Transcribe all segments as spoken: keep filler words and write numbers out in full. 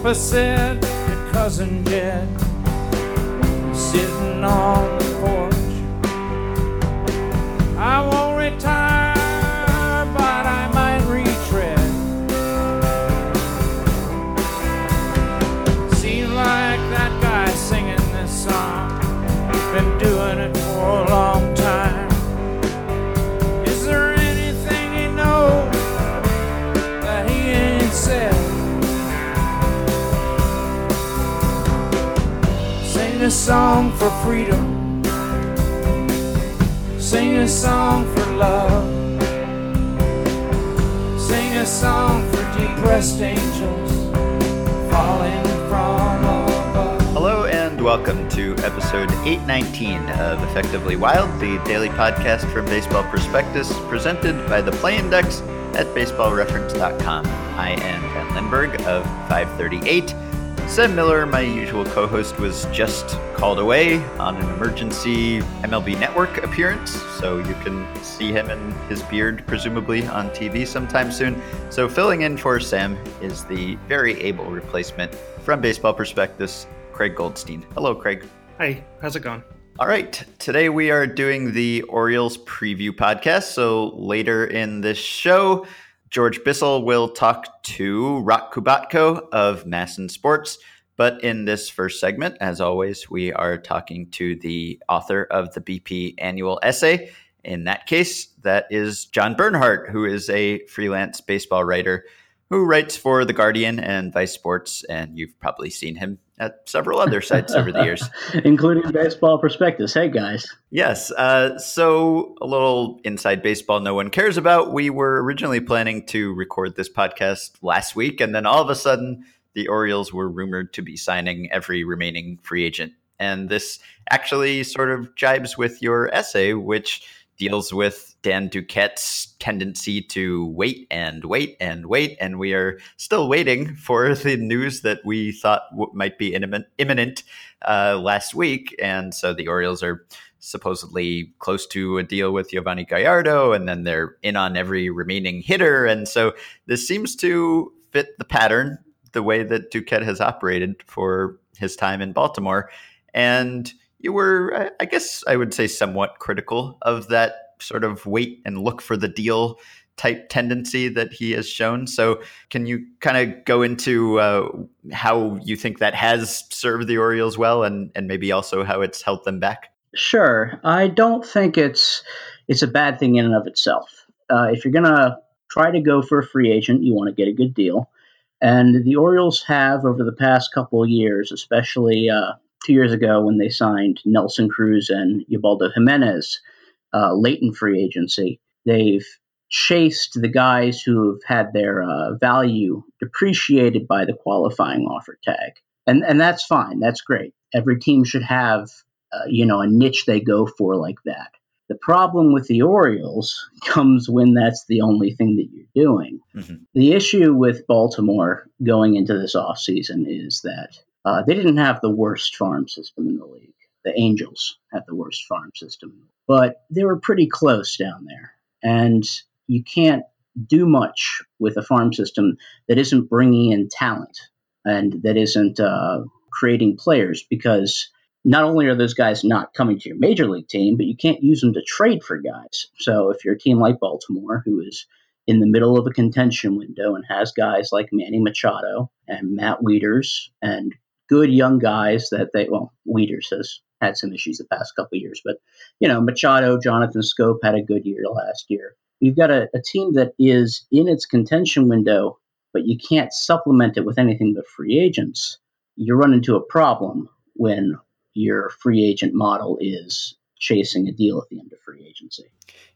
Grandpa said to Cousin Jed, sitting on the porch, I won't retire, but I might retread. Seems like that guy singing this song, been doing it for a long time. Is there anything he knows that he ain't said? Sing a song for freedom, sing a song for love, sing a song for depressed angels falling from above. Hello and welcome to episode eight nineteen of Effectively Wild, the daily podcast from Baseball Prospectus, presented by the Play Index at baseball reference dot com. I am Ben Lindbergh of five thirty-eight. Sam Miller, my usual co-host, was just called away on an emergency M L B Network appearance, so you can see him and his beard, presumably, on T V sometime soon. So filling in for Sam is the very able replacement from Baseball Prospectus, Craig Goldstein. Hello, Craig. Hi, how's it going? All right, today we are doing the Orioles preview podcast, so later in this show, George Bissell will talk to Roch Kubatko of Masson Sports. But in this first segment, as always, we are talking to the author of the B P annual essay. In that case, that is John Bernhardt, who is a freelance baseball writer who writes for The Guardian and Vice Sports. And you've probably seen him at several other sites over the years, including Baseball Prospectus. Hey, guys. Yes. Uh, so a little inside baseball no one cares about. We were originally planning to record this podcast last week, and then all of a sudden, the Orioles were rumored to be signing every remaining free agent. And this actually sort of jibes with your essay, which deals with Dan Duquette's tendency to wait and wait and wait. And we are still waiting for the news that we thought w- might be imminent, imminent uh, last week. And so the Orioles are supposedly close to a deal with Yovani Gallardo, and then they're in on every remaining hitter. And so this seems to fit the pattern, the way that Duquette has operated for his time in Baltimore. And you were, I guess I would say, somewhat critical of that sort of wait and look for the deal type tendency that he has shown. So can you kind of go into uh, how you think that has served the Orioles well, and, and maybe also how it's held them back? Sure. I don't think it's it's a bad thing in and of itself. Uh, if you're going to try to go for a free agent, you want to get a good deal. And the Orioles have, over the past couple of years, especially uh, two years ago when they signed Nelson Cruz and Ubaldo Jimenez, uh, late in free agency, they've chased the guys who have had their uh, value depreciated by the qualifying offer tag. And and that's fine. That's great. Every team should have uh, you know, a niche they go for like that. The problem with the Orioles comes when that's the only thing that you're doing. Mm-hmm. The issue with Baltimore going into this offseason is that Uh, they didn't have the worst farm system in the league. The Angels had the worst farm system. But they were pretty close down there. And you can't do much with a farm system that isn't bringing in talent and that isn't uh, creating players, because not only are those guys not coming to your major league team, but you can't use them to trade for guys. So if you're a team like Baltimore, who is in the middle of a contention window and has guys like Manny Machado and Matt Wieters and good young guys that they, well, Wieters has had some issues the past couple of years, but, you know, Machado, Jonathan Schoop had a good year last year. You've got a, a team that is in its contention window, but you can't supplement it with anything but free agents. You run into a problem when your free agent model is chasing a deal at the end of free agency.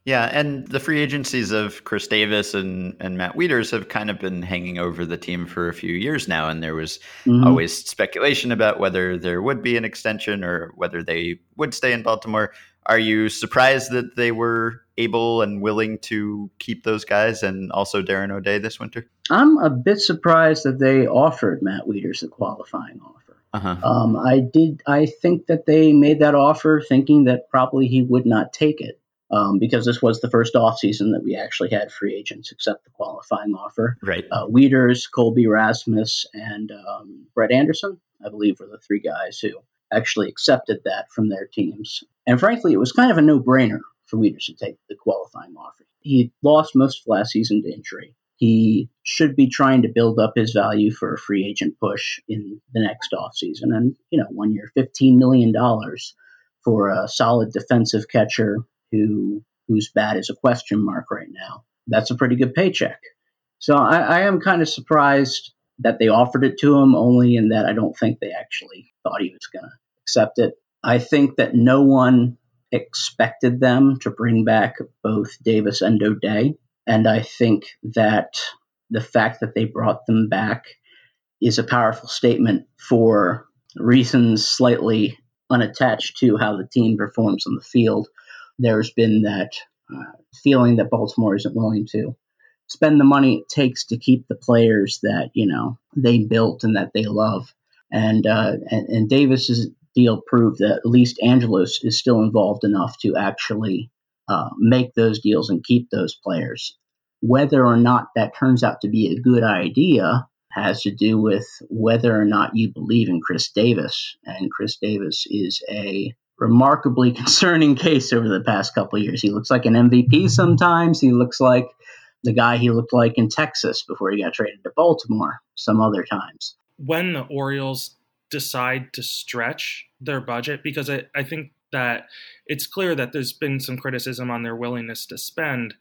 Yeah, and the free agencies of Chris Davis and, and Matt Wieters have kind of been hanging over the team for a few years now, and there was mm-hmm. always speculation about whether there would be an extension or whether they would stay in Baltimore. Are you surprised that they were able and willing to keep those guys and also Darren O'Day this winter? I'm a bit surprised that they offered Matt Wieters the qualifying offer. Uh-huh. Um, I did. I think that they made that offer thinking that probably he would not take it. um, because this was the first offseason that we actually had free agents accept the qualifying offer. Right. Uh, Wieters, Colby Rasmus, and um, Brett Anderson, I believe, were the three guys who actually accepted that from their teams. And frankly, it was kind of a no-brainer for Wieters to take the qualifying offer. He lost most of last season to injury. He should be trying to build up his value for a free agent push in the next offseason. And, you know, one year, fifteen million dollars for a solid defensive catcher who whose bat is a question mark right now. That's a pretty good paycheck. So I, I am kind of surprised that they offered it to him, only in that I don't think they actually thought he was going to accept it. I think that no one expected them to bring back both Davis and O'Day. And I think that the fact that they brought them back is a powerful statement for reasons slightly unattached to how the team performs on the field. There's been that uh, feeling that Baltimore isn't willing to spend the money it takes to keep the players that, you know, they built and that they love. And, uh, and, and Davis's deal proved that at least Angelos is still involved enough to actually Uh, make those deals and keep those players. Whether or not that turns out to be a good idea has to do with whether or not you believe in Chris Davis. And Chris Davis is a remarkably concerning case over the past couple of years. He looks like an M V P sometimes. He looks like the guy he looked like in Texas before he got traded to Baltimore some other times. When the Orioles decide to stretch their budget, because I, I think that it's clear that there's been some criticism on their willingness to spend.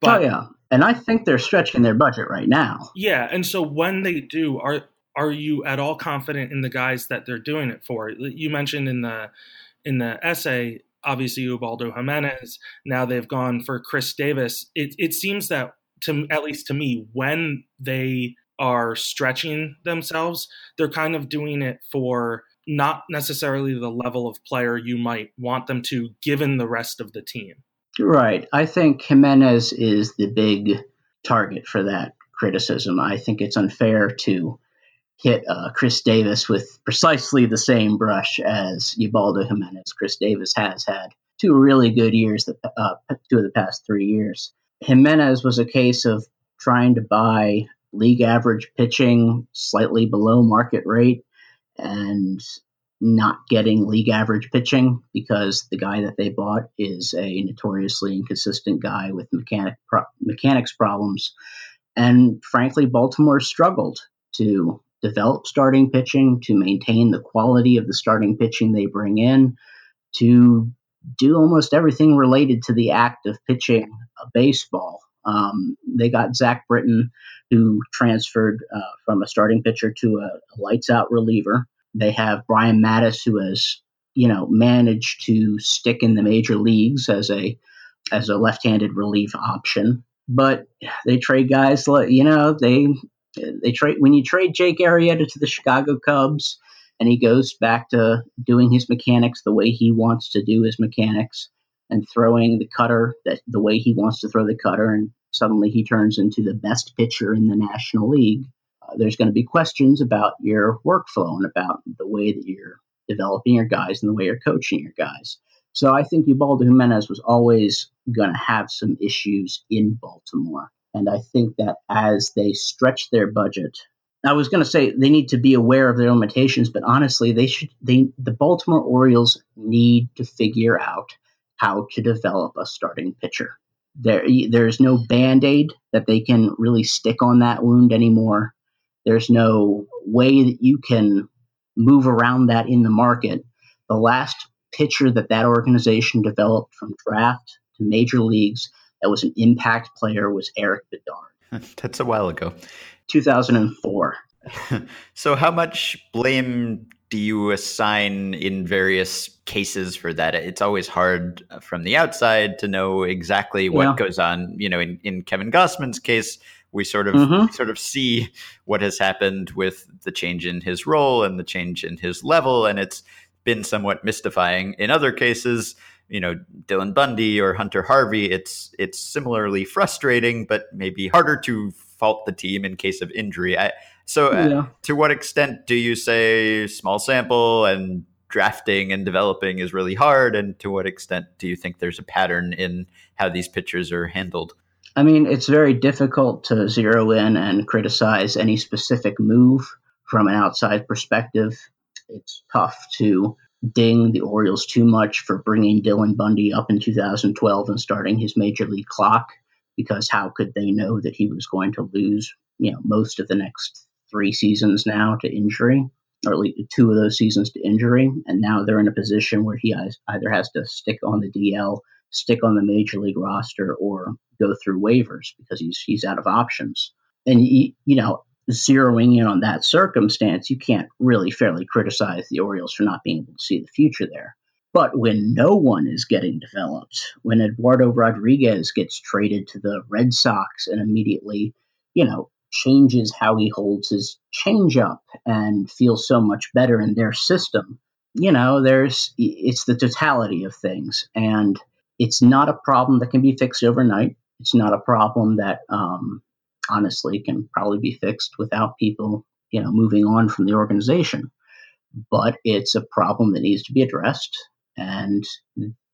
But, oh, yeah. And I think they're stretching their budget right now. Yeah. And so when they do, are are you at all confident in the guys that they're doing it for? You mentioned in the in the essay, obviously, Ubaldo Jimenez. Now they've gone for Chris Davis. It, it seems that, to at least to me, when they are stretching themselves, they're kind of doing it for not necessarily the level of player you might want them to, given the rest of the team. Right. I think Jimenez is the big target for that criticism. I think it's unfair to hit uh, Chris Davis with precisely the same brush as Ubaldo Jimenez. Chris Davis has had two really good years, that, uh, two of the past three years. Jimenez was a case of trying to buy league average pitching slightly below market rate, and not getting league average pitching because the guy that they bought is a notoriously inconsistent guy with mechanic pro- mechanics problems. And frankly, Baltimore struggled to develop starting pitching, to maintain the quality of the starting pitching they bring in, to do almost everything related to the act of pitching a baseball. Um, they got Zach Britton, who transferred uh, from a starting pitcher to a, a lights-out reliever. They have Brian Mattis, who has, you know, managed to stick in the major leagues as a as a left-handed relief option. But they trade guys, you know, they they trade when you trade Jake Arrieta to the Chicago Cubs, and he goes back to doing his mechanics the way he wants to do his mechanics, and throwing the cutter that the way he wants to throw the cutter, and suddenly he turns into the best pitcher in the National League. Uh, there's going to be questions about your workflow and about the way that you're developing your guys and the way you're coaching your guys. So I think Ubaldo Jimenez was always going to have some issues in Baltimore. And I think that as they stretch their budget, I was going to say they need to be aware of their limitations, but honestly, they should. They, the Baltimore Orioles need to figure out how to develop a starting pitcher. There, there's no Band-Aid that they can really stick on that wound anymore. There's no way that you can move around that in the market. The last pitcher that that organization developed from draft to major leagues that was an impact player was Eric Bedard. That's a while ago. two thousand four. So how much blame do you assign in various cases for that? It's always hard from the outside to know exactly what yeah. goes on. You know, in, in Kevin Gausman's case, we sort of mm-hmm. we sort of see what has happened with the change in his role and the change in his level, and it's been somewhat mystifying. In other cases, you know, Dylan Bundy or Hunter Harvey, it's it's similarly frustrating, but maybe harder to fault the team in case of injury. I So yeah. uh, to what extent do you say small sample and drafting and developing is really hard? And to what extent do you think there's a pattern in how these pitchers are handled? I mean, it's very difficult to zero in and criticize any specific move from an outside perspective. It's tough to ding the Orioles too much for bringing Dylan Bundy up in two thousand twelve and starting his major league clock, because how could they know that he was going to lose, you know, most of the next three seasons now to injury, or at least two of those seasons to injury. And now they're in a position where he either has to stick on the D L, stick on the major league roster, or go through waivers because he's he's out of options. And, he, you know, zeroing in on that circumstance, you can't really fairly criticize the Orioles for not being able to see the future there. But when no one is getting developed, when Eduardo Rodriguez gets traded to the Red Sox and immediately, you know, changes how he holds his changeup and feels so much better in their system, you know, there's it's the totality of things. And it's not a problem that can be fixed overnight. It's not a problem that, um, honestly, can probably be fixed without people, you know, moving on from the organization. But it's a problem that needs to be addressed. And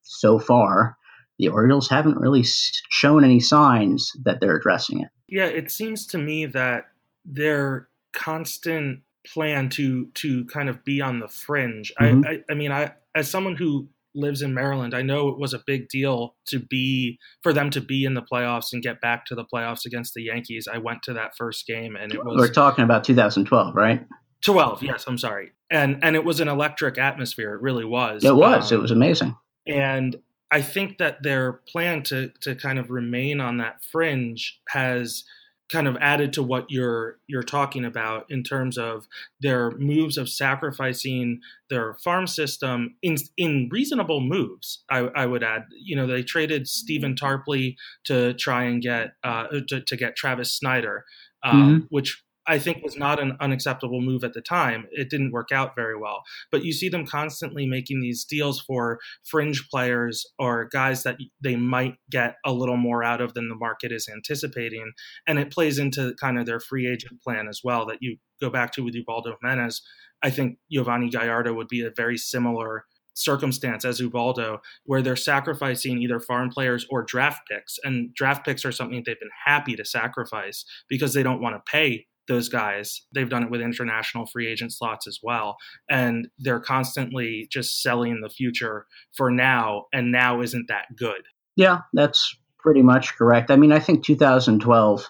so far, the Orioles haven't really shown any signs that they're addressing it. Yeah, it seems to me that their constant plan to to kind of be on the fringe. Mm-hmm. I, I, I mean, I as someone who lives in Maryland, I know it was a big deal to be for them to be in the playoffs and get back to the playoffs against the Yankees. I went to that first game, and it was we're talking about two thousand twelve, right? twelve, yes, I'm sorry. And and it was an electric atmosphere. It really was. It was. Um, it was amazing. And I think that their plan to to kind of remain on that fringe has kind of added to what you're you're talking about in terms of their moves of sacrificing their farm system in in reasonable moves. I, I would add, you know, they traded Stephen Tarpley to try and get uh, to to get Travis Snyder, um, mm-hmm. which I think was not an unacceptable move at the time. It didn't work out very well. But you see them constantly making these deals for fringe players or guys that they might get a little more out of than the market is anticipating. And it plays into kind of their free agent plan as well that you go back to with Ubaldo Jimenez. I think Yovani Gallardo would be a very similar circumstance as Ubaldo, where they're sacrificing either farm players or draft picks. And draft picks are something they've been happy to sacrifice because they don't want to pay those guys. They've done it with international free agent slots as well. And they're constantly just selling the future for now. And now isn't that good? Yeah, that's pretty much correct. I mean, I think two thousand twelve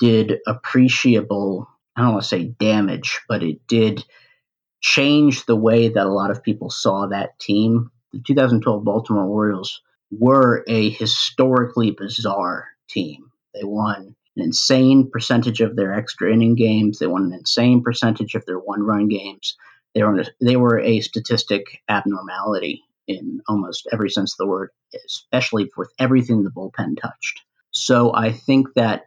did appreciable, I don't want to say damage, but it did change the way that a lot of people saw that team. The two thousand twelve Baltimore Orioles were a historically bizarre team. They won an insane percentage of their extra inning games. They won an insane percentage of their one-run games. They were they were a statistic abnormality in almost every sense of the word, especially with everything the bullpen touched. So I think that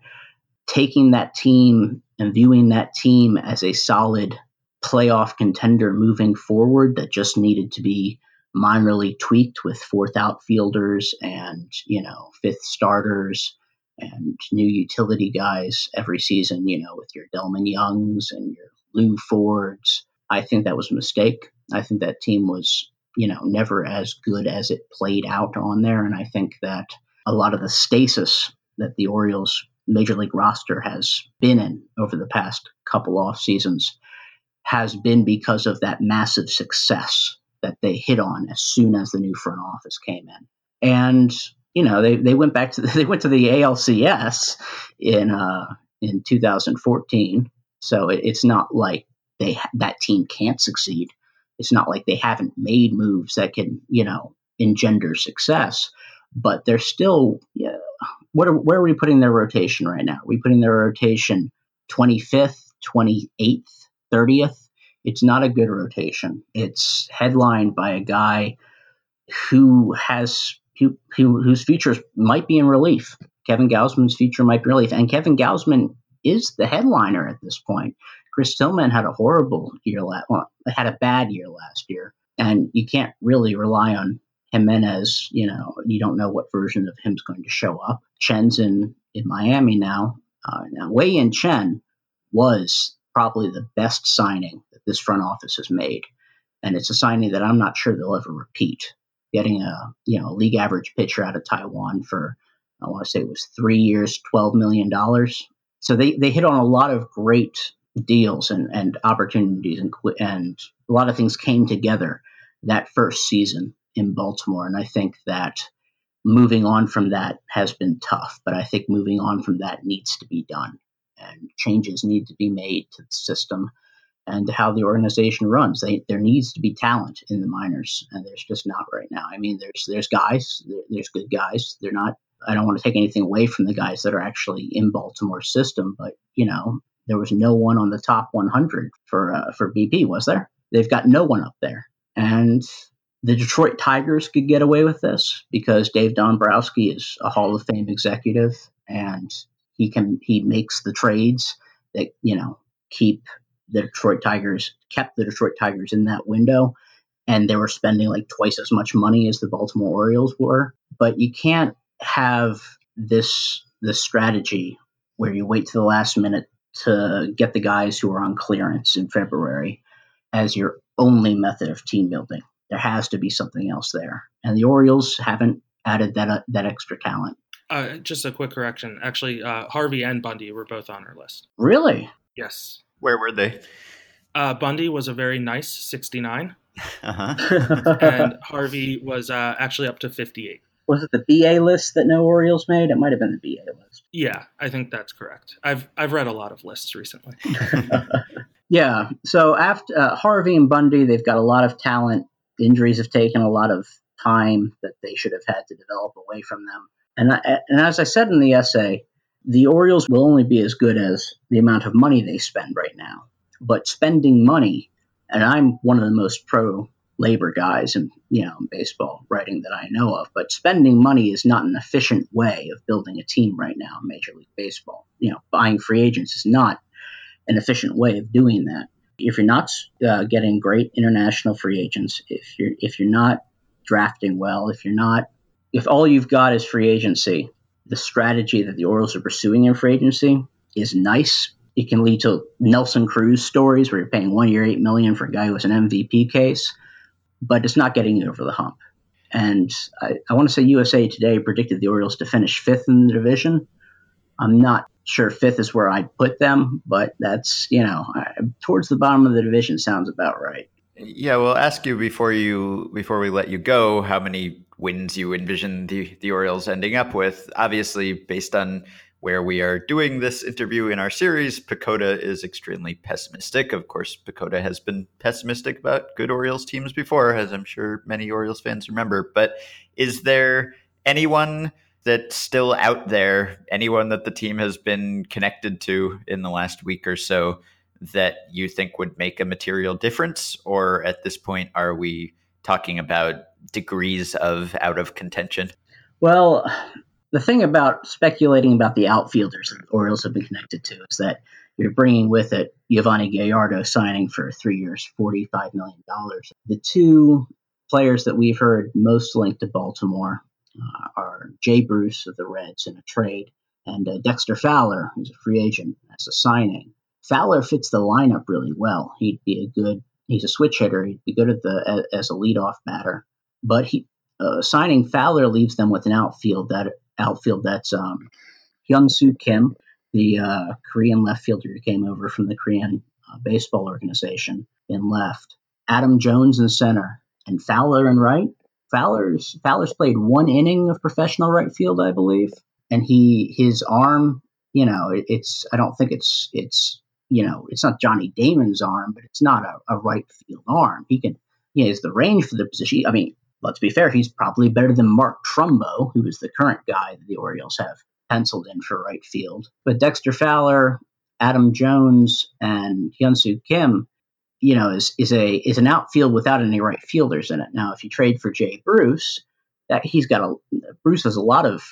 taking that team and viewing that team as a solid playoff contender moving forward that just needed to be minorly tweaked with fourth outfielders and, you know, fifth starters and new utility guys every season, you know, with your Delman Youngs and your Lou Fords. I think that was a mistake. I think that team was, you know, never as good as it played out on there. And I think that a lot of the stasis that the Orioles major league roster has been in over the past couple off seasons has been because of that massive success that they hit on as soon as the new front office came in. And you know, they, they went back to the, they went to the A L C S in uh, in two thousand fourteen. So it, it's not like they that team can't succeed. It's not like they haven't made moves that can, you know, engender success. But they're still, yeah, what are, where are we putting their rotation right now? Are we putting their rotation twenty-fifth, twenty-eighth, thirtieth? It's not a good rotation. It's headlined by a guy who has Who, who, whose futures might be in relief. Kevin Gausman's future might be in relief. And Kevin Gausman is the headliner at this point. Chris Tillman had a horrible year, la- well, had a bad year last year. And you can't really rely on Jimenez. You know, you don't know what version of him's going to show up. Chen's in, in Miami now. Uh, now, Wei-Yin Chen was probably the best signing that this front office has made. and it's a signing that I'm not sure they'll ever repeat. Getting a you know league average pitcher out of Taiwan for, I want to say it was three years, twelve million dollars. So they, they hit on a lot of great deals and, and opportunities, and and a lot of things came together that first season in Baltimore. And I think that moving on from that has been tough, but I think moving on from that needs to be done, and changes need to be made to the system and to how the organization runs. They, there needs to be talent in the minors, and there's just not right now. I mean, there's there's guys, there's good guys. They're not. I don't want to take anything away from the guys that are actually in Baltimore's system, but you know, there was no one on the top one hundred for uh, for B P, was there? They've got no one up there, and the Detroit Tigers could get away with this because Dave Dombrowski is a Hall of Fame executive, and he can he makes the trades that you know keep. The Detroit Tigers kept the Detroit Tigers in that window, and they were spending like twice as much money as the Baltimore Orioles were. But you can't have this this strategy where you wait to the last minute to get the guys who are on clearance in February as your only method of team building. There has to be something else there, and the Orioles haven't added that uh, that extra talent. Uh, just a quick correction, actually, uh, Harvey and Bundy were both on our list. Really? Yes. Where were they? Uh, Bundy was a very nice sixty-nine. Uh-huh. And Harvey was uh, actually up to fifty-eight. Was it the B A list that no Orioles made? It might have been the B A list. Yeah, I think that's correct. I've I've read a lot of lists recently. Yeah, so after uh, Harvey and Bundy, they've got a lot of talent. Injuries have taken a lot of time that they should have had to develop away from them. And I, and as I said in the essay, the Orioles will only be as good as the amount of money they spend right now. But spending money, and I'm one of the most pro-labor guys in, you know, baseball writing that I know of, but spending money is not an efficient way of building a team right now in Major League Baseball. You know, buying free agents is not an efficient way of doing that. If you're not uh, getting great international free agents, if you're if you're not drafting well, if you're not if all you've got is free agency, the strategy that the Orioles are pursuing in free agency is nice. It can lead to Nelson Cruz stories where you're paying one year, eight million dollars for a guy who was an M V P case, but it's not getting you over the hump. And I, I want to say U S A Today predicted the Orioles to finish fifth in the division. I'm not sure fifth is where I'd put them, but that's, you know, I, towards the bottom of the division sounds about right. Yeah, we'll ask you before you before we let you go how many wins you envision the, the Orioles ending up with. Obviously, based on where we are doing this interview in our series, PECOTA is extremely pessimistic. Of course, PECOTA has been pessimistic about good Orioles teams before, as I'm sure many Orioles fans remember. But is there anyone that's still out there, anyone that the team has been connected to in the last week or so, that you think would make a material difference? Or at this point, are we talking about degrees of out of contention? Well, the thing about speculating about the outfielders that the Orioles have been connected to is that you're bringing with it Yovani Gallardo signing for three years, forty-five million dollars. The two players that we've heard most linked to Baltimore uh, are Jay Bruce of the Reds in a trade and uh, Dexter Fowler, who's a free agent, as a signing. Fowler fits the lineup really well. He'd be a good, he's a switch hitter. He'd be good at the as a leadoff batter. But he uh, signing Fowler leaves them with an outfield that outfield that's um, Hyun Soo Kim, the uh, Korean left fielder who came over from the Korean uh, baseball organization in left. Adam Jones in center, and Fowler in right. Fowler's Fowler's played one inning of professional right field, I believe, and he his arm, you know, it, it's I don't think it's it's. You know, it's not Johnny Damon's arm, but it's not a, a right field arm. He can, he has the range for the position. I mean, let's be fair, he's probably better than Mark Trumbo, who is the current guy that the Orioles have penciled in for right field. But Dexter Fowler, Adam Jones, and Hyun Soo Kim, you know, is is a is an outfield without any right fielders in it. Now, if you trade for Jay Bruce, that he's got a Bruce has a lot of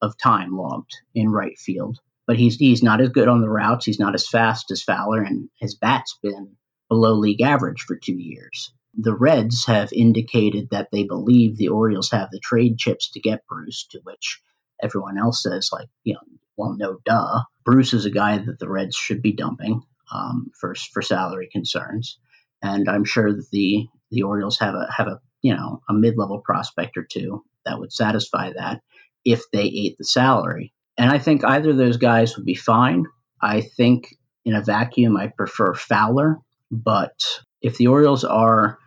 of time logged in right field. But he's he's not as good on the routes. He's not as fast as Fowler, and his bat's been below league average for two years. The Reds have indicated that they believe the Orioles have the trade chips to get Bruce, to which everyone else says, like, you know, well, no, duh. Bruce is a guy that the Reds should be dumping um, for, for salary concerns. And I'm sure that the the Orioles have a have a you know a mid-level prospect or two that would satisfy that if they ate the salary. And I think either of those guys would be fine. I think in a vacuum, I prefer Fowler. But if the Orioles are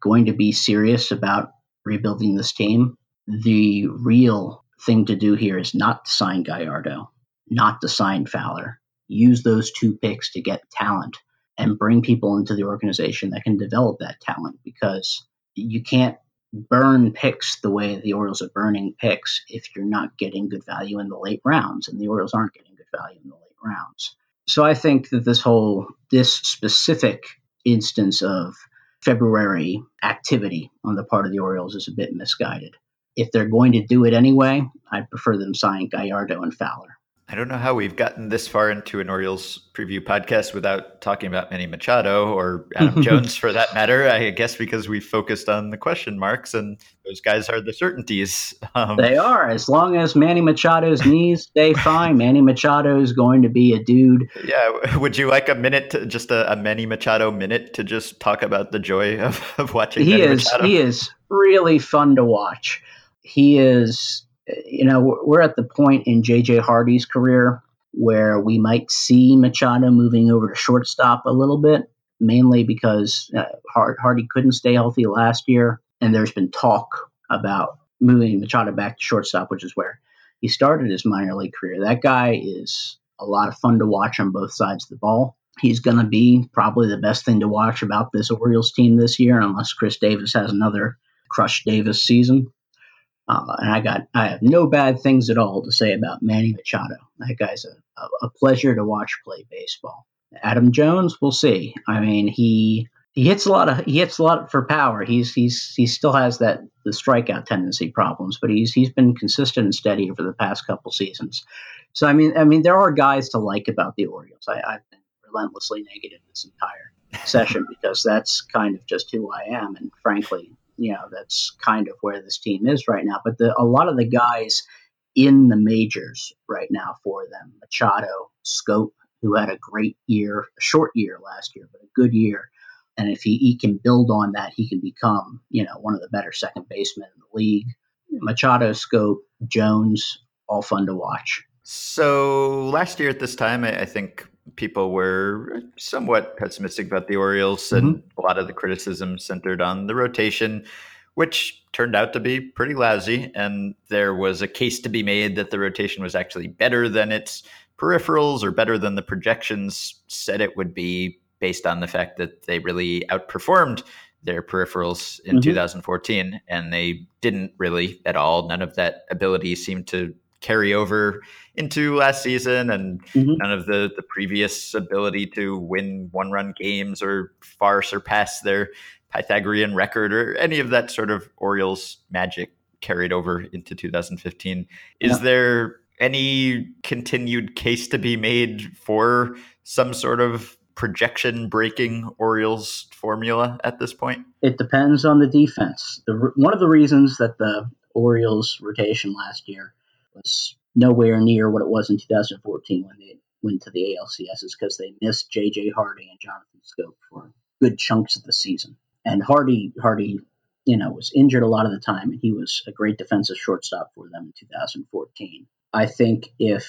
going to be serious about rebuilding this team, the real thing to do here is not to sign Gallardo, not to sign Fowler. Use those two picks to get talent and bring people into the organization that can develop that talent, because you can't burn picks the way the Orioles are burning picks if you're not getting good value in the late rounds, and the Orioles aren't getting good value in the late rounds. So I think that this whole, this specific instance of February activity on the part of the Orioles is a bit misguided. If they're going to do it anyway, I'd prefer them sign Gallardo and Fowler. I don't know how we've gotten this far into an Orioles preview podcast without talking about Manny Machado or Adam Jones for that matter, I guess because we focused on the question marks and those guys are the certainties. Um, they are. As long as Manny Machado's knees stay fine, Manny Machado is going to be a dude. Yeah. Would you like a minute, to, just a, a Manny Machado minute to just talk about the joy of, of watching he Manny is, Machado? He is really fun to watch. He is... You know, we're at the point in J J. Hardy's career where we might see Machado moving over to shortstop a little bit, mainly because uh, Hardy couldn't stay healthy last year, and there's been talk about moving Machado back to shortstop, which is where he started his minor league career. That guy is a lot of fun to watch on both sides of the ball. He's going to be probably the best thing to watch about this Orioles team this year, unless Chris Davis has another Crush Davis season. Uh, and I got I have no bad things at all to say about Manny Machado. That guy's a, a, a pleasure to watch play baseball. Adam Jones, we'll see. I mean, he he hits a lot of he hits a lot for power. He's he's he still has that the strikeout tendency problems, but he's he's been consistent and steady over the past couple seasons. So I mean I mean there are guys to like about the Orioles. I, I've been relentlessly negative this entire session because that's kind of just who I am, and frankly, you know, that's kind of where this team is right now. But the, a lot of the guys in the majors right now for them, Machado, Schoop, who had a great year, a short year last year, but a good year. And if he, he can build on that, he can become, you know, one of the better second basemen in the league. Machado, Schoop, Jones, all fun to watch. So last year at this time, I, I think people were somewhat pessimistic about the Orioles, and mm-hmm. a lot of the criticism centered on the rotation, which turned out to be pretty lousy. And there was a case to be made that the rotation was actually better than its peripherals, or better than the projections said it would be, based on the fact that they really outperformed their peripherals in mm-hmm. two thousand fourteen. And they didn't really at all. None of that ability seemed to carry over into last season, and mm-hmm. none of the, the previous ability to win one-run games or far surpass their Pythagorean record or any of that sort of Orioles magic carried over into two thousand fifteen. Is yeah. there any continued case to be made for some sort of projection-breaking Orioles formula at this point? It depends on the defense. The, one of the reasons that the Orioles rotation last year was nowhere near what it was in two thousand fourteen when they went to the A L C S is because they missed J J. Hardy and Jonathan Schoop for good chunks of the season. And Hardy, Hardy, you know, was injured a lot of the time, and he was a great defensive shortstop for them in two thousand fourteen. I think if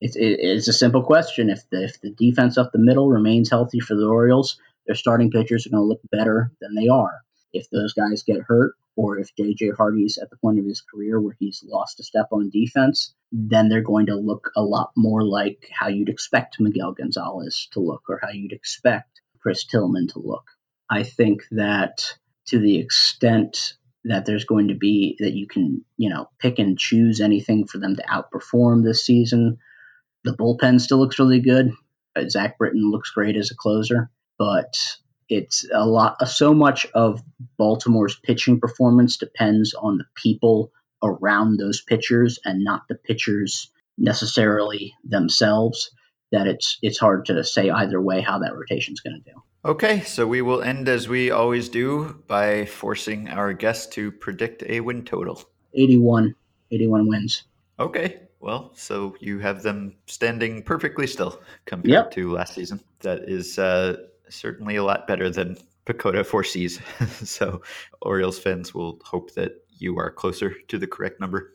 it's, it's a simple question, if the, if the defense up the middle remains healthy for the Orioles, their starting pitchers are going to look better than they are. If those guys get hurt, or if J J. Hardy's at the point of his career where he's lost a step on defense, then they're going to look a lot more like how you'd expect Miguel Gonzalez to look, or how you'd expect Chris Tillman to look. I think that to the extent that there's going to be, that you can, you know, pick and choose anything for them to outperform this season, the bullpen still looks really good. Zach Britton looks great as a closer, but it's a lot, so much of Baltimore's pitching performance depends on the people around those pitchers and not the pitchers necessarily themselves, that it's it's hard to say either way how that rotation's going to do. Okay, so we will end as we always do by forcing our guest to predict a win total. eighty-one, eighty-one wins. Okay. Well, so you have them standing perfectly still compared yep. to last season. That is uh certainly a lot better than PECOTA foresees. So Orioles fans will hope that you are closer to the correct number.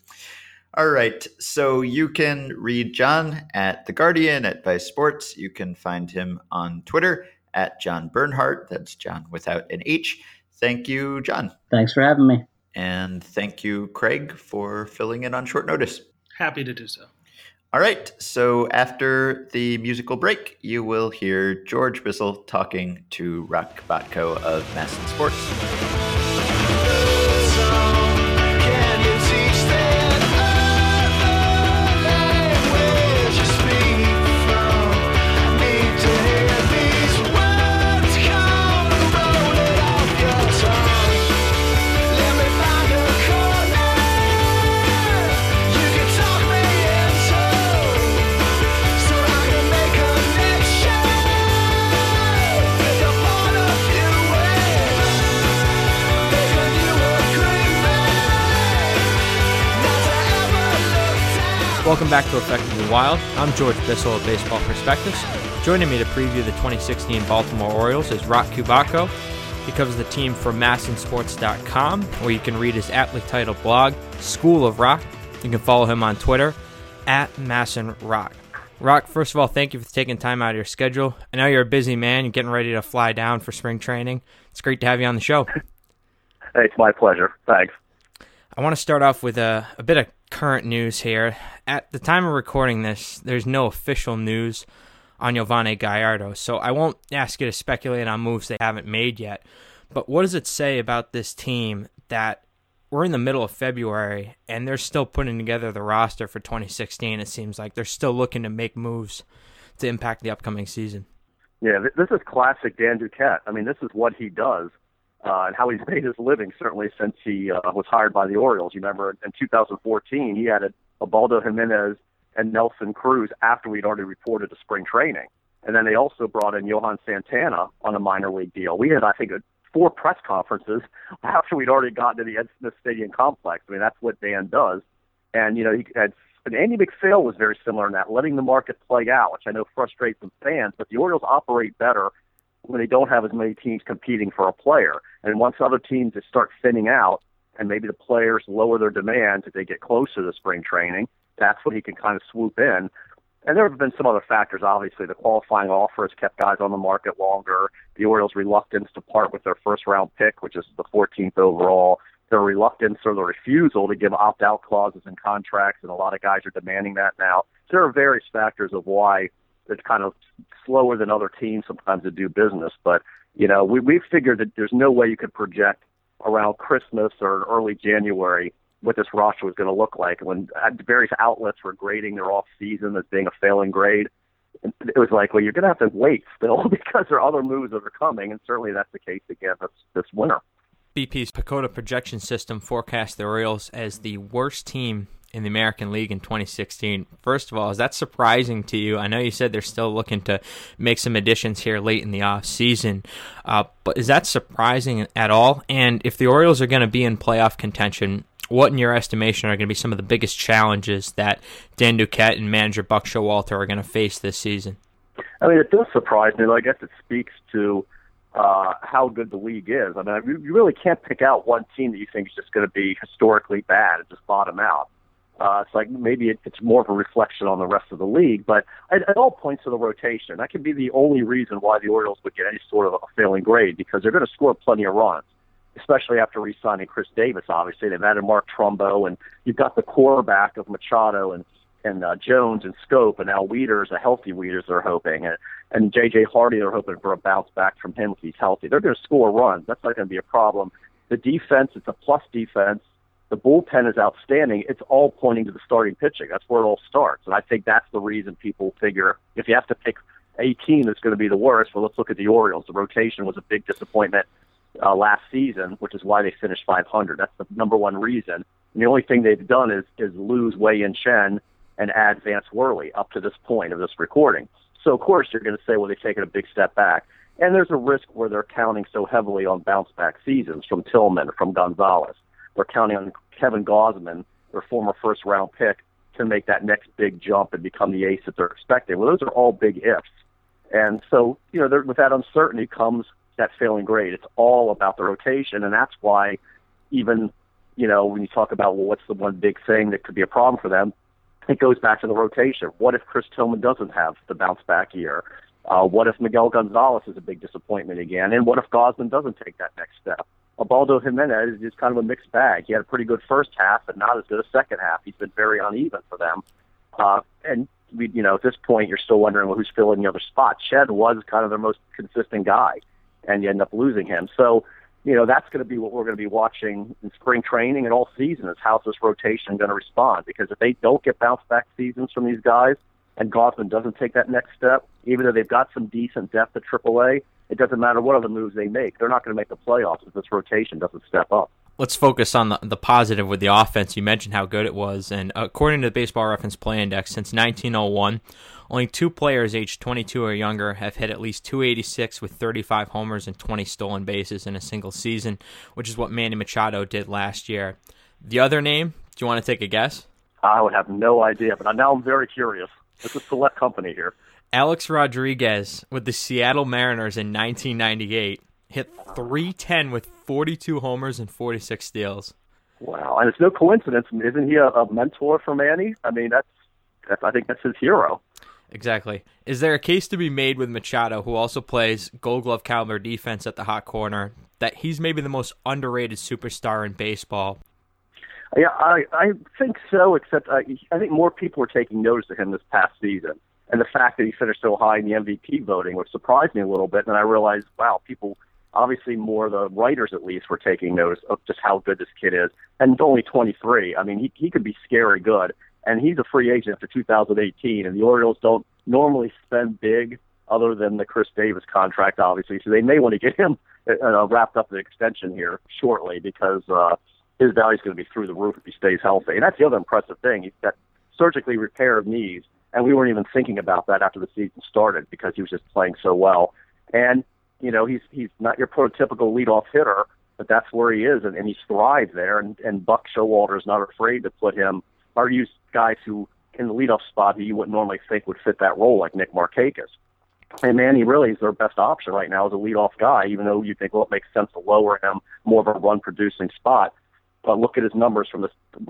All right. So you can read John at The Guardian, at Vice Sports. You can find him on Twitter at John Bernhardt. That's John without an H. Thank you, John. Thanks for having me. And thank you, Craig, for filling in on short notice. Happy to do so. All right. So after the musical break, you will hear George Bissell talking to Roch Kubatko of Masson Sports. Welcome back to Effectively Wild. I'm George Bissell of Baseball Prospectus. Joining me to preview the twenty sixteen Baltimore Orioles is Roch Kubatko. He covers the team for Masson Sports dot com, where you can read his aptly titled blog, School of Rock. You can follow him on Twitter, at MassonRock. Roch, first of all, thank you for taking time out of your schedule. I know you're a busy man. You're getting ready to fly down for spring training. It's great to have you on the show. Hey, it's my pleasure. Thanks. I want to start off with a, a bit of current news here. At the time of recording this, there's no official news on Yovani Gallardo, so I won't ask you to speculate on moves they haven't made yet, but what does it say about this team that we're in the middle of February and they're still putting together the roster for twenty sixteen? It seems like they're still looking to make moves to impact the upcoming season. Yeah, this is classic Dan Duquette. I mean, this is what he does. Uh, and how he's made his living, certainly since he uh, was hired by the Orioles. You remember in two thousand fourteen, he added Ubaldo Jimenez and Nelson Cruz after we'd already reported to spring training. And then they also brought in Johan Santana on a minor league deal. We had, I think, four press conferences after we'd already gotten to the Ed Smith Stadium complex. I mean, that's what Dan does. And, you know, he had, and Andy McPhail was very similar in that, letting the market play out, which I know frustrates some fans, but the Orioles operate better when they don't have as many teams competing for a player. And once other teams just start thinning out and maybe the players lower their demands if they get closer to spring training, that's when he can kind of swoop in. And there have been some other factors, obviously. The qualifying offer has kept guys on the market longer. The Orioles' reluctance to part with their first-round pick, which is the fourteenth overall, their reluctance or the refusal to give opt-out clauses in contracts, and a lot of guys are demanding that now. So there are various factors of why it's kind of slower than other teams sometimes to do business. But, you know, we, we've figured that there's no way you could project around Christmas or early January what this roster was going to look like. When various outlets were grading their off-season as being a failing grade, it was like, well, you're going to have to wait still because there are other moves that are coming, and certainly that's the case again this, this winter. B P's PECOTA projection system forecasts the Orioles as the worst team in the American League in twenty sixteen. First of all, is that surprising to you? I know you said they're still looking to make some additions here late in the offseason, uh, but is that surprising at all? And if the Orioles are going to be in playoff contention, what in your estimation are going to be some of the biggest challenges that Dan Duquette and manager Buck Showalter are going to face this season? I mean, it does surprise me. I guess it speaks to uh, how good the league is. I mean, you really can't pick out one team that you think is just going to be historically bad and just bottom out. Uh, it's like maybe it, it's more of a reflection on the rest of the league, but it, it all points to the rotation. That could be the only reason why the Orioles would get any sort of a failing grade, because they're going to score plenty of runs, especially after re-signing Chris Davis, obviously. They've added Mark Trumbo, and you've got the core back of Machado and, and uh, Jones and Schoop, and now Wieters, a healthy Wieters, they're hoping. And, and J J. Hardy, they're hoping for a bounce back from him if he's healthy. They're going to score runs. That's not going to be a problem. The defense, it's a plus defense. The bullpen is outstanding. It's all pointing to the starting pitching. That's where it all starts. And I think that's the reason people figure if you have to pick a team that's going to be the worst, well, let's look at the Orioles. The rotation was a big disappointment uh, last season, which is why they finished five hundred. That's the number one reason. And the only thing they've done is, is lose Wei-Yin Chen and add Vance Worley up to this point of this recording. So, of course, you're going to say, well, they've taken a big step back. And there's a risk where they're counting so heavily on bounce-back seasons from Tillman or from Gonzalez. They're counting on Kevin Gausman, their former first-round pick, to make that next big jump and become the ace that they're expecting. Well, those are all big ifs. And so, you know, with that uncertainty comes that failing grade. It's all about the rotation, and that's why even, you know, when you talk about, well, what's the one big thing that could be a problem for them, it goes back to the rotation. What if Chris Tillman doesn't have the bounce-back year? Uh, what if Miguel Gonzalez is a big disappointment again? And what if Gausman doesn't take that next step? Ubaldo Jimenez is kind of a mixed bag. He had a pretty good first half, but not as good a second half. He's been very uneven for them. Uh, and, we, you know, at this point, you're still wondering, well, who's filling the other spot? Ched was kind of their most consistent guy, and you end up losing him. So, you know, that's going to be what we're going to be watching in spring training and all season, is how's this rotation going to respond? Because if they don't get bounce-back seasons from these guys, and Gausman doesn't take that next step, even though they've got some decent depth at triple A, it doesn't matter what other moves they make. They're not going to make the playoffs if this rotation doesn't step up. Let's focus on the, the positive with the offense. You mentioned how good it was, and according to the Baseball Reference Play Index, since nineteen oh one, only two players aged twenty-two or younger have hit at least two eighty-six with thirty-five homers and twenty stolen bases in a single season, which is what Manny Machado did last year. The other name, do you want to take a guess? I would have no idea, but now I'm very curious. It's a select company here. Alex Rodriguez with the Seattle Mariners in nineteen ninety-eight hit three ten with forty-two homers and forty-six steals. Wow, and it's no coincidence. Isn't he a, a mentor for Manny? I mean, that's, that's I think that's his hero. Exactly. Is there a case to be made with Machado, who also plays Gold Glove caliber defense at the hot corner, that he's maybe the most underrated superstar in baseball? Yeah, I, I think so, except I, I think more people were taking notice of him this past season. And the fact that he finished so high in the M V P voting, which surprised me a little bit. And I realized, wow, people, obviously more the writers at least, were taking notice of just how good this kid is. And only twenty-three. I mean, he he could be scary good. And he's a free agent for two thousand eighteen. And the Orioles don't normally spend big other than the Chris Davis contract, obviously. So they may want to get him uh, wrapped up in an extension here shortly, because uh, his value is going to be through the roof if he stays healthy. And that's the other impressive thing. He's got surgically repaired knees, and we weren't even thinking about that after the season started, because he was just playing so well. And, you know, he's he's not your prototypical leadoff hitter, but that's where he is, and, and he's thrived there. And, and Buck Showalter is not afraid to put him, or use guys who, in the leadoff spot, who you wouldn't normally think would fit that role, like Nick Markakis. And Manny really is their best option right now as a leadoff guy, even though you think, well, it makes sense to lower him more of a run-producing spot. But look at his numbers from the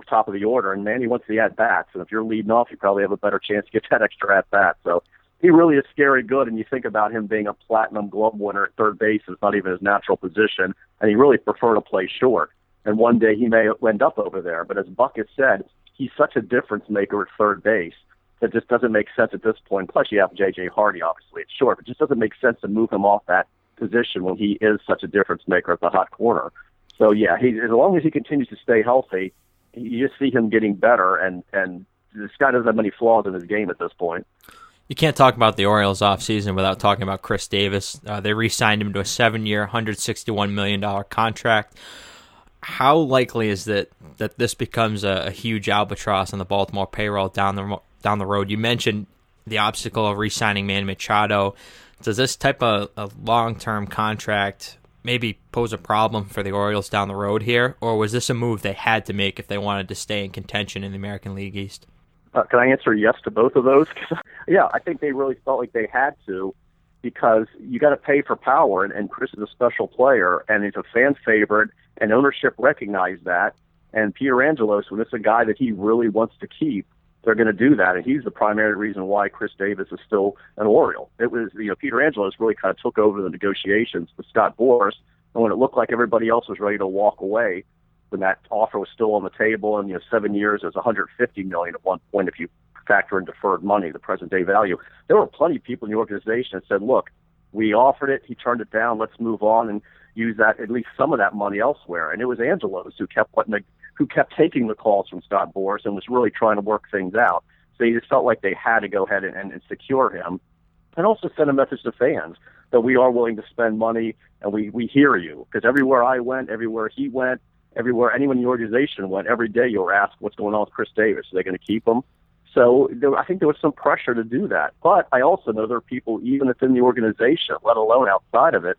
top of the order, and Manny wants the at-bats. And if you're leading off, you probably have a better chance to get that extra at-bat. So he really is scary good, and you think about him being a platinum glove winner at third base. It's not even his natural position, and he really prefer to play short. And one day he may end up over there. But as Buck has said, he's such a difference maker at third base that just doesn't make sense at this point. Plus, you have J J. Hardy, obviously, at short. But it just doesn't make sense to move him off that position when he is such a difference maker at the hot corner. So, yeah, he, as long as he continues to stay healthy, you just see him getting better, and, and this guy doesn't have many flaws in his game at this point. You can't talk about the Orioles offseason without talking about Chris Davis. Uh, they re-signed him to a seven-year, one hundred sixty-one million dollars contract. How likely is it that this becomes a, a huge albatross on the Baltimore payroll down the, down the road? You mentioned the obstacle of re-signing Manny Machado. Does this type of, of long-term contract maybe pose a problem for the Orioles down the road here, or was this a move they had to make if they wanted to stay in contention in the American League East? Uh, can I answer yes to both of those? Yeah, I think they really felt like they had to, because you got to pay for power, and, and Chris is a special player, and he's a fan favorite, and ownership recognized that. And Peter Angelos, when it's a guy that he really wants to keep, they're going to do that, and he's the primary reason why Chris Davis is still an Oriole. It was, you know, Peter Angelos really kind of took over the negotiations with Scott Boras, and when it looked like everybody else was ready to walk away, when that offer was still on the table, and, you know, seven years is one hundred fifty million dollars at one point if you factor in deferred money, the present-day value. There were plenty of people in the organization that said, look, we offered it, he turned it down, let's move on and use that, at least some of that money elsewhere. And it was Angelos who kept putting the who kept taking the calls from Scott Boras and was really trying to work things out. So you just felt like they had to go ahead and, and, and secure him, and also send a message to fans that we are willing to spend money and we, we hear you. Because everywhere I went, everywhere he went, everywhere anyone in the organization went, every day you were asked what's going on with Chris Davis. Are they going to keep him? So there, I think there was some pressure to do that. But I also know there are people, even within the organization, let alone outside of it,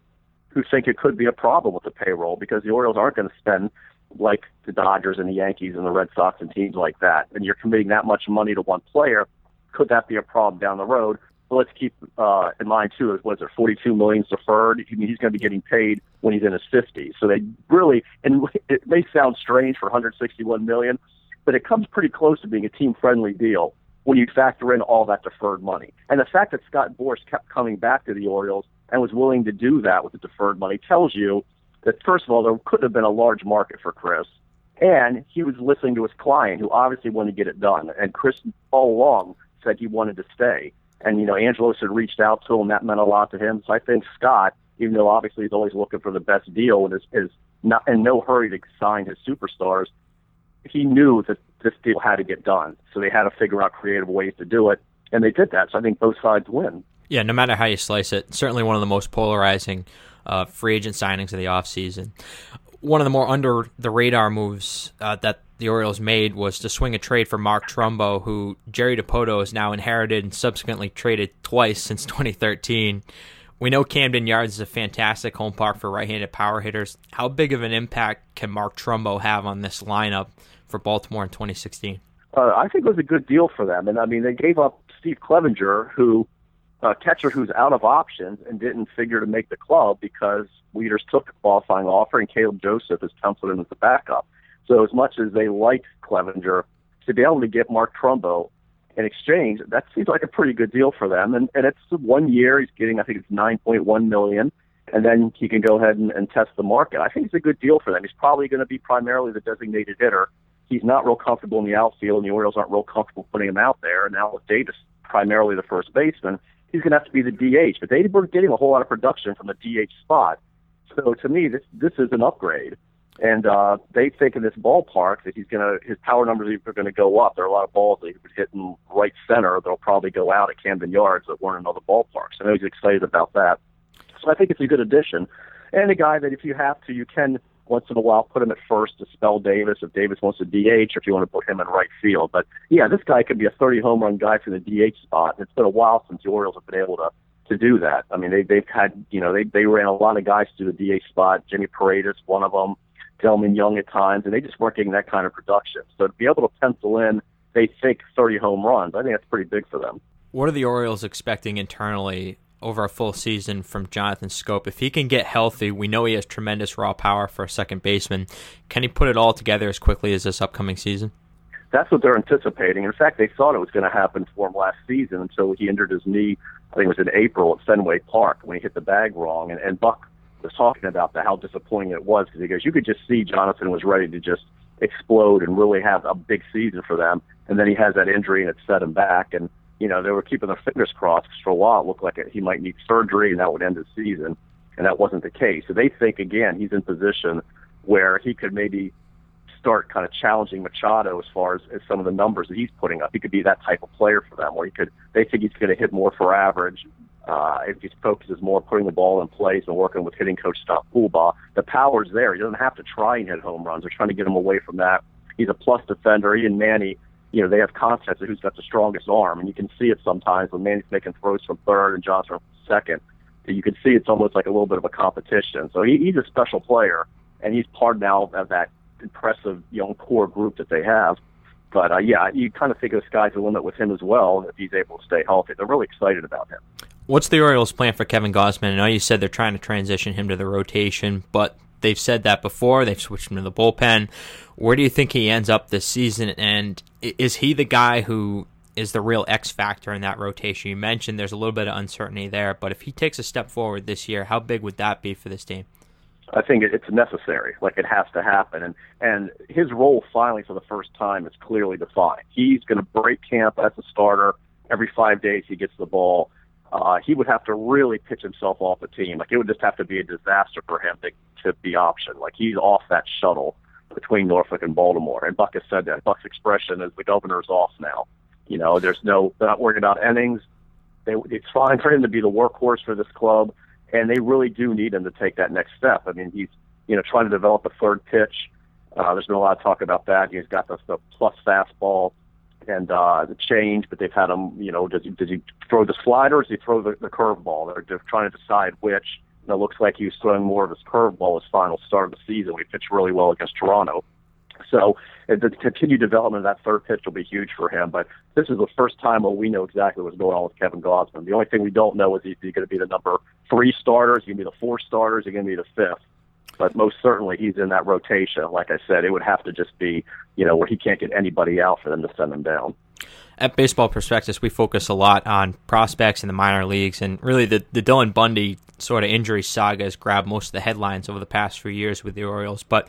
who think it could be a problem with the payroll, because the Orioles aren't going to spend like the Dodgers and the Yankees and the Red Sox and teams like that, and you're committing that much money to one player. Could that be a problem down the road? let's keep uh, in mind, too, is what's it, forty-two million dollars deferred? I mean, he's going to be getting paid when he's in his fifties. So they really, and it may sound strange for one hundred sixty-one million dollars, but it comes pretty close to being a team-friendly deal when you factor in all that deferred money. And the fact that Scott Boras kept coming back to the Orioles and was willing to do that with the deferred money tells you that, first of all, there couldn't have been a large market for Chris. And he was listening to his client, who obviously wanted to get it done. And Chris all along said he wanted to stay. And, you know, Angelos had reached out to him. That meant a lot to him. So I think Scott, even though obviously he's always looking for the best deal and is, is not in no hurry to sign his superstars, he knew that this deal had to get done. So they had to figure out creative ways to do it. And they did that. So I think both sides win. Yeah, no matter how you slice it, certainly one of the most polarizing uh, free agent signings of the offseason. One of the more under-the-radar moves uh, that the Orioles made was to swing a trade for Mark Trumbo, who Jerry DiPoto has now inherited and subsequently traded twice since twenty thirteen. We know Camden Yards is a fantastic home park for right-handed power hitters. How big of an impact can Mark Trumbo have on this lineup for Baltimore in twenty sixteen? Uh, I think it was a good deal for them. And, I mean, they gave up Steve Clevenger, who a catcher who's out of options and didn't figure to make the club because Wieters took the qualifying offer and Caleb Joseph is penciled in as the backup. So as much as they liked Clevenger, to be able to get Mark Trumbo in exchange, that seems like a pretty good deal for them. And, and it's one year. He's getting, I think it's nine point one million dollars, and then he can go ahead and, and test the market. I think it's a good deal for them. He's probably going to be primarily the designated hitter. He's not real comfortable in the outfield, and the Orioles aren't real comfortable putting him out there. And now with Davis primarily the first baseman, he's going to have to be the D H. But they weren't getting a whole lot of production from the D H spot. So to me, this this is an upgrade. And uh, they think in this ballpark that he's gonna his power numbers are going to go up. There are a lot of balls that he would hit in right center that'll probably go out at Camden Yards that weren't in other ballparks. I know he's excited about that. So I think it's a good addition. And a guy that if you have to, you can once in a while put him at first to spell Davis if Davis wants to D H or if you want to put him in right field. But, yeah, this guy could be a thirty-home run guy for the D H spot. It's been a while since the Orioles have been able to to do that. I mean, they, they've had, you know, they, they ran a lot of guys to the D H spot. Jimmy Paredes, one of them, Delman Young at times, and they just weren't getting that kind of production. So to be able to pencil in, they think, thirty home runs, I think that's pretty big for them. What are the Orioles expecting internally over a full season from Jonathan Schoop? If he can get healthy, we know he has tremendous raw power for a second baseman. Can he put it all together as quickly as this upcoming season? That's what they're anticipating. In fact, they thought it was going to happen for him last season until he injured his knee, I think it was in April at Fenway Park when he hit the bag wrong. And, and Buck was talking about that, how disappointing it was, because he goes, you could just see Jonathan was ready to just explode and really have a big season for them. And then he has that injury and it set him back. And, you know, they were keeping their fingers crossed for a while. It looked like he might need surgery and that would end his season. And that wasn't the case. So they think, again, he's in position where he could maybe start kind of challenging Machado as far as, as some of the numbers that he's putting up. He could be that type of player for them, where he could, they think he's going to hit more for average. Uh, if he focuses more on putting the ball in place and working with hitting coach Scott Boras, the power's there. He doesn't have to try and hit home runs. They're trying to get him away from that. He's a plus defender. He and Manny, you know, they have contests of who's got the strongest arm, and you can see it sometimes when Manny's making throws from third and Johnson from second. You can see it's almost like a little bit of a competition. So he, he's a special player, and he's part now of that impressive young core group that they have. But, uh, yeah, you kind of think the sky's the limit with him as well if he's able to stay healthy. They're really excited about him. What's the Orioles' plan for Kevin Gausman? I know you said they're trying to transition him to the rotation, but they've said that before. They've switched him to the bullpen. Where do you think he ends up this season, and is he the guy who is the real X factor in that rotation? You mentioned there's a little bit of uncertainty there, but if he takes a step forward this year, how big would that be for this team? I think it's necessary. Like, it has to happen. And, and his role finally for the first time is clearly defined. He's going to break camp as a starter. Every five days he gets the ball. Uh, he would have to really pitch himself off the team. Like, it would just have to be a disaster for him to, to be optioned. Like, he's off that shuttle between Norfolk and Baltimore. And Buck has said that. Buck's expression is the governor's off now. You know, there's no, they're not worried about innings. They, it's fine for him to be the workhorse for this club. And they really do need him to take that next step. I mean, he's, you know, trying to develop a third pitch. Uh, there's been a lot of talk about that. He's got the, the plus fastball and uh, the change, but they've had him, you know, does he, does he throw the slider or does he throw the, the curveball? They're, they're trying to decide which. And it looks like he was throwing more of his curveball his final start of the season. We pitched really well against Toronto. So the continued development of that third pitch will be huge for him. But this is the first time where we know exactly what's going on with Kevin Gausman. The only thing we don't know is if he's going to be the number three starter, he's going to be the four starters, he's going to be the fifth. But most certainly he's in that rotation. Like I said, it would have to just be, you know, where he can't get anybody out for them to send him down. At Baseball Prospectus, we focus a lot on prospects in the minor leagues, and really the, the Dylan Bundy sort of injury saga has grabbed most of the headlines over the past few years with the Orioles. But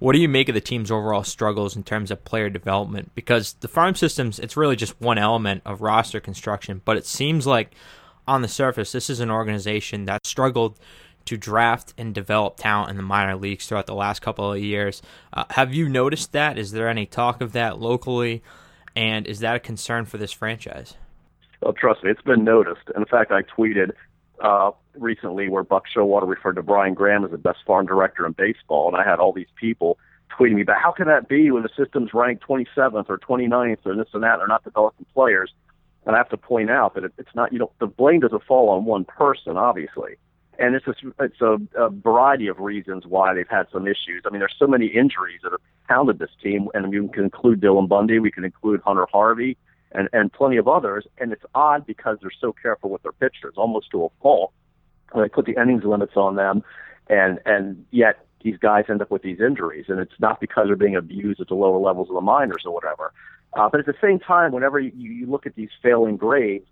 what do you make of the team's overall struggles in terms of player development? Because the farm systems, it's really just one element of roster construction, but it seems like on the surface, this is an organization that struggled to draft and develop talent in the minor leagues throughout the last couple of years. Uh, have you noticed that? Is there any talk of that locally? And is that a concern for this franchise? Well, trust me, it's been noticed. In fact, I tweeted uh, recently where Buck Showalter referred to Brian Graham as the best farm director in baseball, and I had all these people tweeting me, but how can that be when the system's ranked twenty-seventh or twenty-ninth or this and that, they're not developing players? And I have to point out that it's not, you know, the blame doesn't fall on one person, obviously. And it's, a, it's a, a variety of reasons why they've had some issues. I mean, there's so many injuries that have pounded this team, and we can include Dylan Bundy, we can include Hunter Harvey, and, and plenty of others. And it's odd because they're so careful with their pitchers, almost to a fault. They put the innings limits on them, and, and yet these guys end up with these injuries. And it's not because they're being abused at the lower levels of the minors or whatever. Uh, but at the same time, whenever you, you look at these failing grades,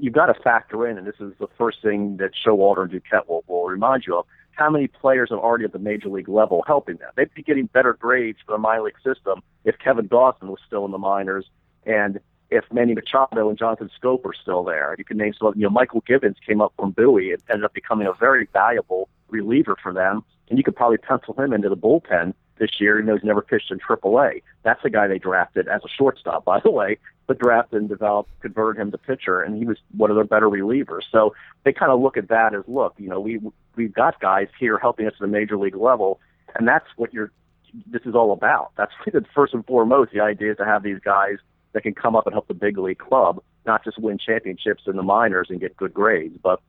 you've got to factor in, and this is the first thing that Showalter and Duquette will, will remind you of, how many players are already at the major league level helping them. They'd be getting better grades for the minor league system if Kevin Gausman was still in the minors and if Manny Machado and Jonathan Schoop are still there. You can name some, you know, Michael Givens came up from Bowie and ended up becoming a very valuable reliever for them, and you could probably pencil him into the bullpen this year, even though he's never pitched in triple A. That's the guy they drafted as a shortstop, by the way, but drafted and developed, converted him to pitcher, and he was one of their better relievers. So they kind of look at that as, look, you know, we, we've got guys here helping us at the major league level, and that's what you're, this is all about. That's first and foremost, the idea is to have these guys that can come up and help the big league club, not just win championships in the minors and get good grades. But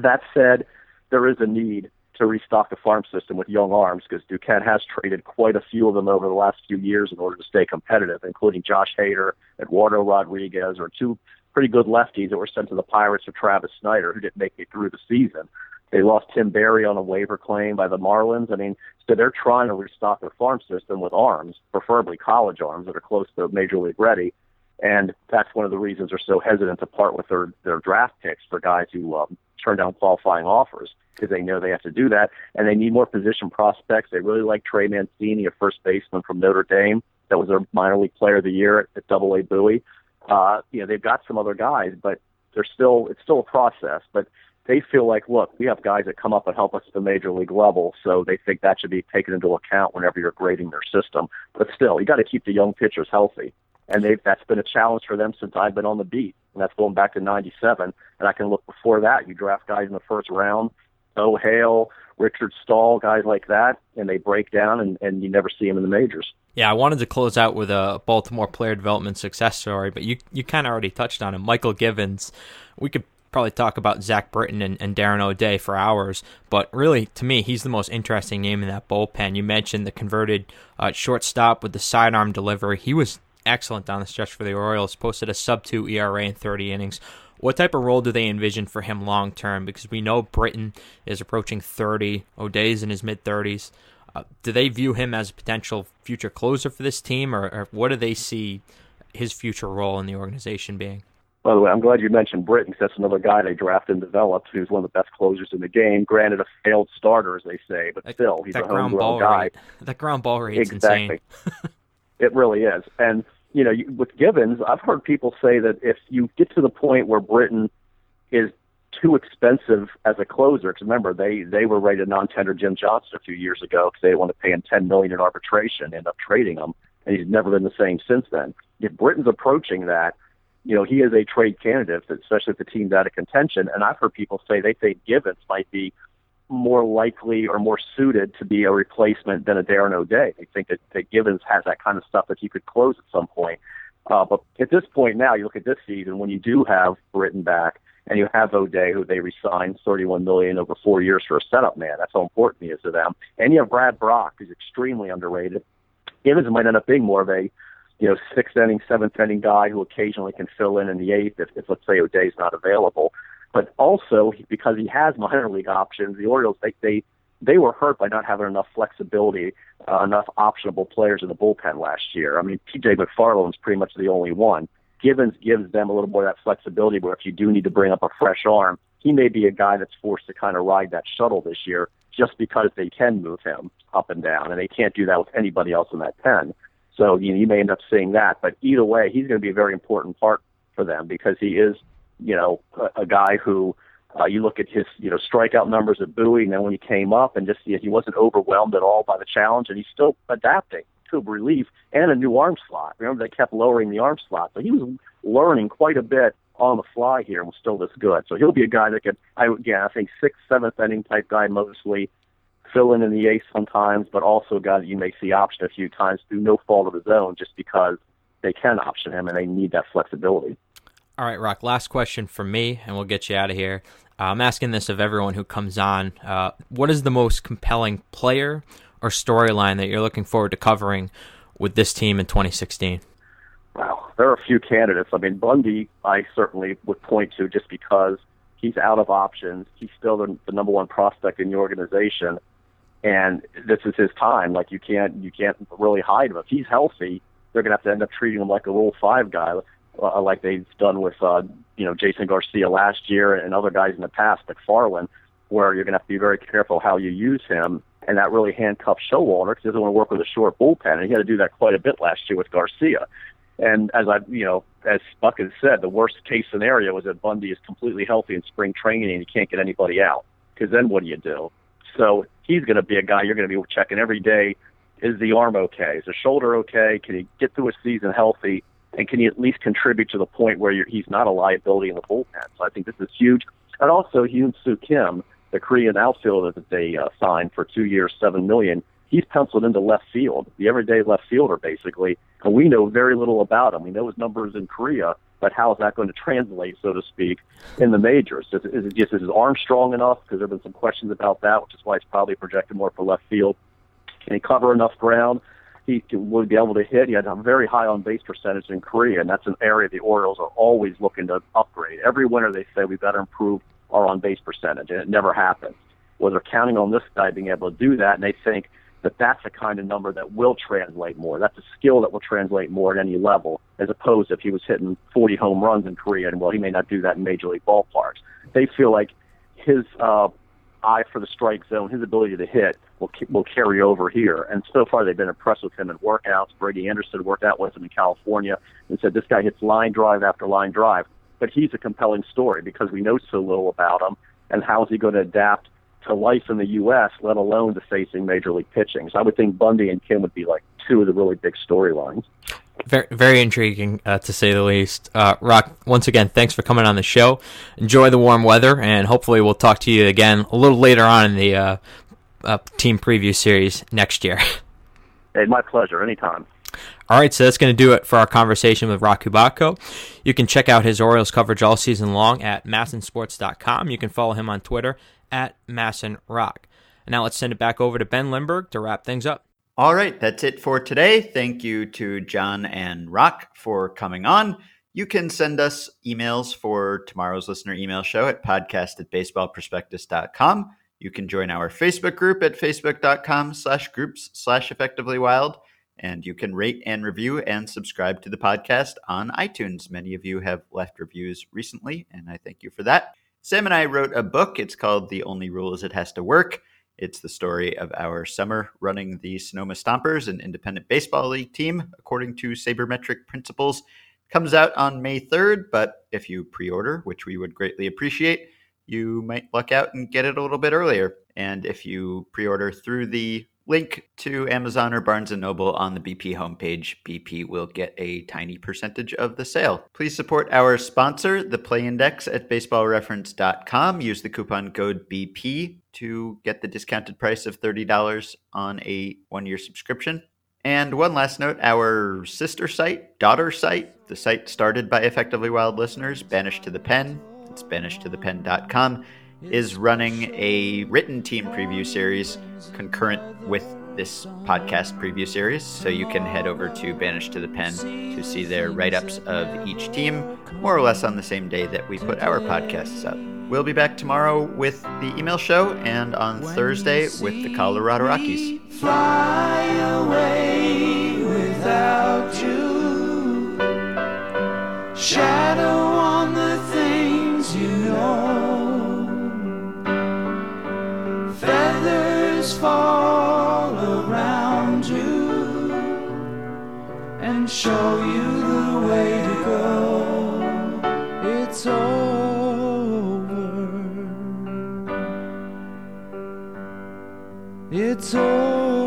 that said, there is a need to restock the farm system with young arms, because Duquette has traded quite a few of them over the last few years in order to stay competitive, including Josh Hader, Eduardo Rodriguez, or two pretty good lefties that were sent to the Pirates for Travis Snyder, who didn't make it through the season. They lost Tim Berry on a waiver claim by the Marlins. I mean, so they're trying to restock their farm system with arms, preferably college arms that are close to major league ready. And that's one of the reasons they're so hesitant to part with their, their draft picks for guys who um, turn down qualifying offers, because they know they have to do that. And they need more position prospects. They really like Trey Mancini, a first baseman from Notre Dame that was their minor league player of the year at Double A Bowie. Uh, you know, they've got some other guys, but they're still, it's still a process. But they feel like, look, we have guys that come up and help us at the major league level, so they think that should be taken into account whenever you're grading their system. But still, you got to keep the young pitchers healthy. And they've, that's been a challenge for them since I've been on the beat. And that's going back to ninety-seven. And I can look before that. You draft guys in the first round, O'Hale, Richard Stahl, guys like that, and they break down, and, and you never see them in the majors. Yeah, I wanted to close out with a Baltimore player development success story, but you, you kind of already touched on it. Michael Givens, we could probably talk about Zach Britton and, and Darren O'Day for hours, but really, to me, he's the most interesting name in that bullpen. You mentioned the converted uh, shortstop with the sidearm delivery. He was excellent down the stretch for the Orioles, posted a sub two E R A in thirty innings. What type of role do they envision for him long term? Because we know Britton is approaching thirty, O'Day's in his mid-thirties. Uh, do they view him as a potential future closer for this team, or, or what do they see his future role in the organization being? By the way, I'm glad you mentioned Britton, because that's another guy they drafted and developed, who's one of the best closers in the game. Granted, a failed starter, as they say, but that, still, he's a homegrown guy. Rate. That ground ball rate is exactly. Insane. It really is. And, you know, with Givens, I've heard people say that if you get to the point where Britton is too expensive as a closer, because remember, they, they were ready to non-tender Jim Johnson a few years ago because they didn't want to pay him ten million dollars in arbitration, end up trading him, and he's never been the same since then. If Britton's approaching that, you know, he is a trade candidate, especially if the team's out of contention. And I've heard people say they think Givens might be more likely or more suited to be a replacement than a Darren O'Day. They think that, that Givens has that kind of stuff that he could close at some point. Uh, but at this point now, you look at this season, when you do have Britton back and you have O'Day, who they re-signed thirty-one million dollars over four years for a setup man. That's how important he is to them. And you have Brad Brock, who's extremely underrated. Givens might end up being more of a, you know, sixth inning, seventh inning guy who occasionally can fill in in the eighth if, if let's say, O'Day's not available. But also, because he has minor league options, the Orioles, they they, they were hurt by not having enough flexibility, uh, enough optionable players in the bullpen last year. I mean, T J McFarland's pretty much the only one. Givens gives them a little more of that flexibility where if you do need to bring up a fresh arm, he may be a guy that's forced to kind of ride that shuttle this year just because they can move him up and down, and they can't do that with anybody else in that pen. So you know, you may end up seeing that. But either way, he's going to be a very important part for them because he is, you know, a, a guy who uh, you look at his, you know, strikeout numbers at Bowie, and then when he came up and just, you know, he wasn't overwhelmed at all by the challenge, and he's still adapting to relief and a new arm slot. Remember, they kept lowering the arm slot, but he was learning quite a bit on the fly here and was still this good. So he'll be a guy that could, I, again, I think sixth, seventh inning type guy mostly, fill in in the eighth sometimes, but also a guy that you may see option a few times through no fault of his own just because they can option him and they need that flexibility. All right, Roch, last question from me, and we'll get you out of here. Uh, I'm asking this of everyone who comes on. Uh, what is the most compelling player or storyline that you're looking forward to covering with this team in twenty sixteen? Wow, there are a few candidates. I mean, Bundy, I certainly would point to just because he's out of options. He's still the, the number one prospect in the organization, and this is his time. Like, you can't you can't really hide him. If he's healthy, they're going to have to end up treating him like a Rule Five guy, uh, like they've done with uh, you know Jason Garcia last year and other guys in the past, like Farland, where you're going to have to be very careful how you use him. And that really handcuffs Showalter because he doesn't want to work with a short bullpen, and he had to do that quite a bit last year with Garcia. And as I, you know, as Buck has said, the worst case scenario is that Bundy is completely healthy in spring training and you can't get anybody out. Because then what do you do? So he's going to be a guy you're going to be checking every day. Is the arm okay? Is the shoulder okay? Can he get through a season healthy? And can he at least contribute to the point where you're, he's not a liability in the bullpen? So I think this is huge. And also Hyun Soo Kim, the Korean outfielder that they uh, signed for two years, seven million dollars, he's penciled into left field, the everyday left fielder, basically. And we know very little about him. We know his numbers in Korea, but how is that going to translate, so to speak, in the majors? Is, is, is his arm strong enough? Because there have been some questions about that, which is why he's probably projected more for left field. Can he cover enough ground? He would be able to hit. He had a very high on-base percentage in Korea, and that's an area the Orioles are always looking to upgrade. Every winter they say we've got to improve our on-base percentage, and it never happens. Well, they're counting on this guy being able to do that, and they think that that's the kind of number that will translate more. That's a skill that will translate more at any level, as opposed to if he was hitting forty home runs in Korea, and, well, he may not do that in major league ballparks. They feel like his uh, eye for the strike zone, his ability to hit, will will carry over here. And so far they've been impressed with him in workouts. Brady Anderson worked out with him in California and said this guy hits line drive after line drive. But he's a compelling story because we know so little about him, and how is he going to adapt to life in the U S, let alone to facing major league pitching. So I would think Bundy and Kim would be like two of the really big storylines. Very, very intriguing, uh, to say the least. Uh, Roch, once again, thanks for coming on the show. Enjoy the warm weather, and hopefully we'll talk to you again a little later on in the uh, uh, team preview series next year. Hey, my pleasure. Anytime. All right, so that's going to do it for our conversation with Roch Kubatko. You can check out his Orioles coverage all season long at masson sports dot com. You can follow him on Twitter at MassonRoch. And now let's send it back over to Ben Lindbergh to wrap things up. All right, that's it for today. Thank you to John and Roch for coming on. You can send us emails for tomorrow's listener email show at podcast at baseball prospectus dot com. You can join our Facebook group at facebook.com slash groups slash effectively wild. And you can rate and review and subscribe to the podcast on iTunes. Many of you have left reviews recently, and I thank you for that. Sam and I wrote a book. It's called The Only Rule Is It Has to Work. It's the story of our summer running the Sonoma Stompers, an independent baseball league team, according to sabermetric principles. It comes out on May third, but if you pre-order, which we would greatly appreciate, you might luck out and get it a little bit earlier. And if you pre-order through the link to Amazon or Barnes and Noble on the B P homepage, B P will get a tiny percentage of the sale. Please support our sponsor, the Play Index at baseball reference dot com. Use the coupon code B P to get the discounted price of thirty dollars on a one-year subscription. And one last note, our sister site, daughter site, the site started by Effectively Wild listeners, Banished to the Pen, it's banished to the pen dot com, is running a written team preview series concurrent with this podcast preview series, so you can head over to Banished to the Pen to see their write-ups of each team, more or less on the same day that we put our podcasts up. We'll be back tomorrow with the email show, and on Thursday with the Colorado Rockies. Fly away without you. Shadow on the things you know. Feathers fall around you and show you the way to go. It's over. It's all